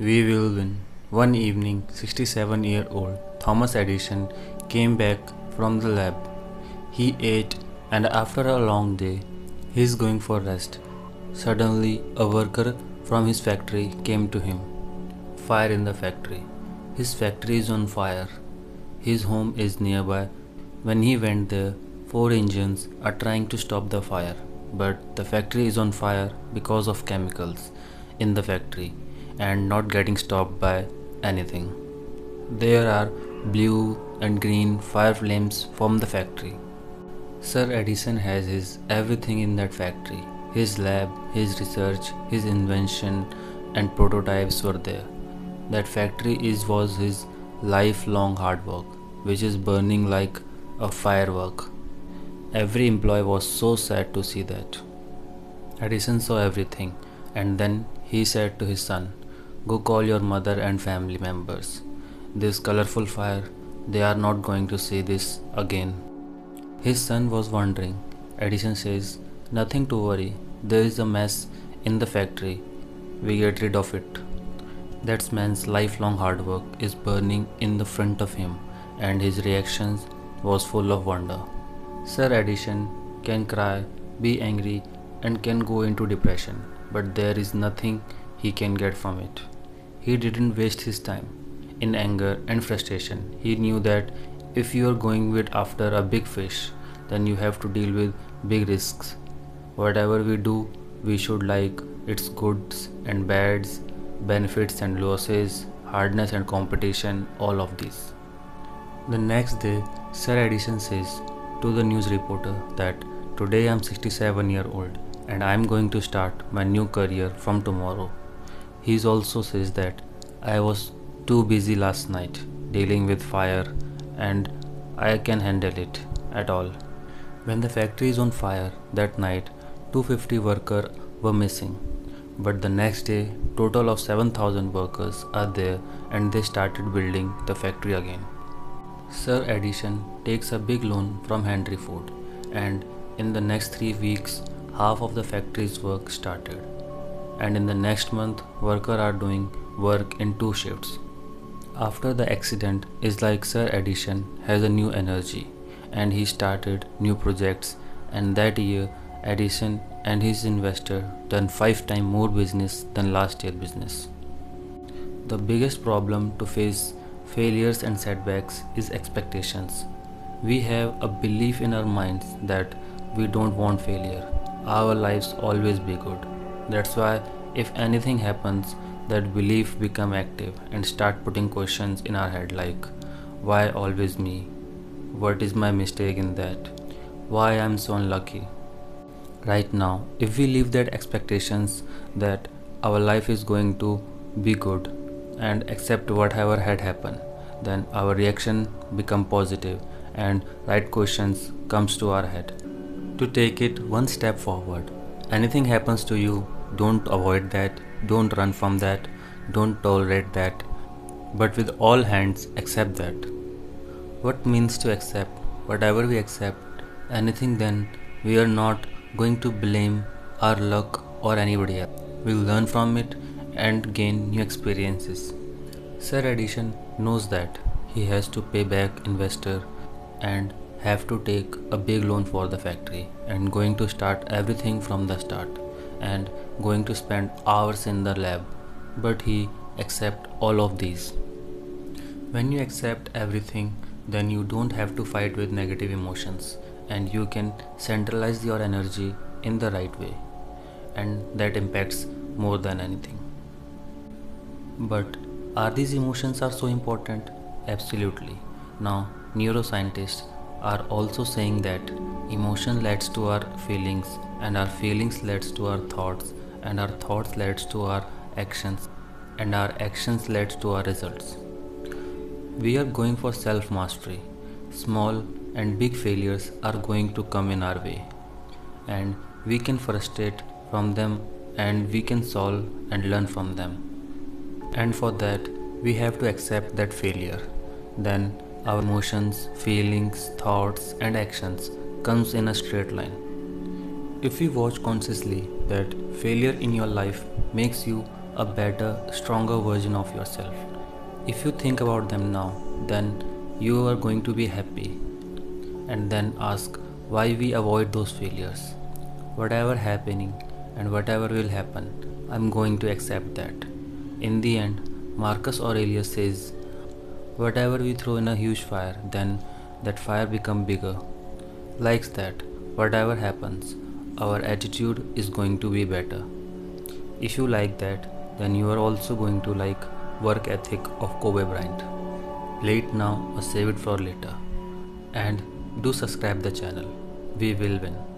we will win. One evening, 67-year-old Thomas Edison came back from the lab. He ate, and after a long day, he is going for rest. Suddenly, a worker from his factory came to him. Fire in the factory. His factory is on fire. His home is nearby. When he went there, 4 engines are trying to stop the fire, but the factory is on fire because of chemicals in the factory and not getting stopped by anything. There are blue and green fire flames from the factory. Sir Edison has his everything in that factory. His lab, his research, his invention and prototypes were there. That factory was his lifelong hard work, which is burning like a firework. Every employee was so sad to see that. Edison saw everything, and then he said to his son, "Go call your mother and family members. This colorful fire, they are not going to see this again." His son was wondering. Edison says, "Nothing to worry. There is a mess in the factory. We get rid of it." That man's lifelong hard work is burning in the front of him, and his reactions was full of wonder. Sir Edison can cry, be angry, and can go into depression, but there is nothing he can get from it. He didn't waste his time in anger and frustration. He knew that if you are going after a big fish, then you have to deal with big risks. Whatever we do, we should like its goods and bads, benefits and losses, hardness and competition, all of these. The next day, Sir Edison says to the news reporter that today I'm 67-year-old and I'm going to start my new career from tomorrow. He also says that I was too busy last night dealing with fire and I can handle it at all. When the factory is on fire that night, 250 workers were missing. But the next day, total of 7,000 workers are there and they started building the factory again. Sir Edison takes a big loan from Henry Ford, and in the next 3 weeks, half of the factory's work started. And in the next month, workers are doing work in 2 shifts. After the accident, it's like Sir Edison has a new energy, and he started new projects. And that year, Edison and his investor done 5 times more business than last year's business. The biggest problem to face failures and setbacks is expectations. We have a belief in our minds that we don't want failure. Our lives always be good. That's why if anything happens, that belief become active and start putting questions in our head like, why always me? What is my mistake in that? Why I'm so unlucky? Right now, if we leave that expectations that our life is going to be good, and accept whatever had happened, then our reaction become positive and right questions comes to our head. To take it one step forward, anything happens to you, don't avoid that, don't run from that, don't tolerate that, but with all hands accept that. What means to accept? Whatever we accept, anything, then we are not going to blame our luck or anybody else. We'll learn from it and gain new experiences. Sir Edison knows that he has to pay back investor and have to take a big loan for the factory and going to start everything from the start and going to spend hours in the lab, but he accept all of these. When you accept everything, then you don't have to fight with negative emotions and you can centralize your energy in the right way, and that impacts more than anything. But are these emotions are so important? Absolutely. Now, neuroscientists are also saying that emotion leads to our feelings, and our feelings leads to our thoughts, and our thoughts leads to our actions, and our actions leads to our results. We are going for self-mastery. Small and big failures are going to come in our way, and we can frustrate from them and we can solve and learn from them. And for that, we have to accept that failure. Then our emotions, feelings, thoughts and actions comes in a straight line. If you watch consciously that failure in your life makes you a better, stronger version of yourself. If you think about them now, then you are going to be happy. And then ask why we avoid those failures. Whatever happening and whatever will happen, I'm going to accept that. In the end, Marcus Aurelius says, whatever we throw in a huge fire, then that fire becomes bigger. Like that, whatever happens, our attitude is going to be better. If you like that, then you are also going to like work ethic of Kobe Bryant. Play it now or save it for later. And do subscribe the channel. We will win.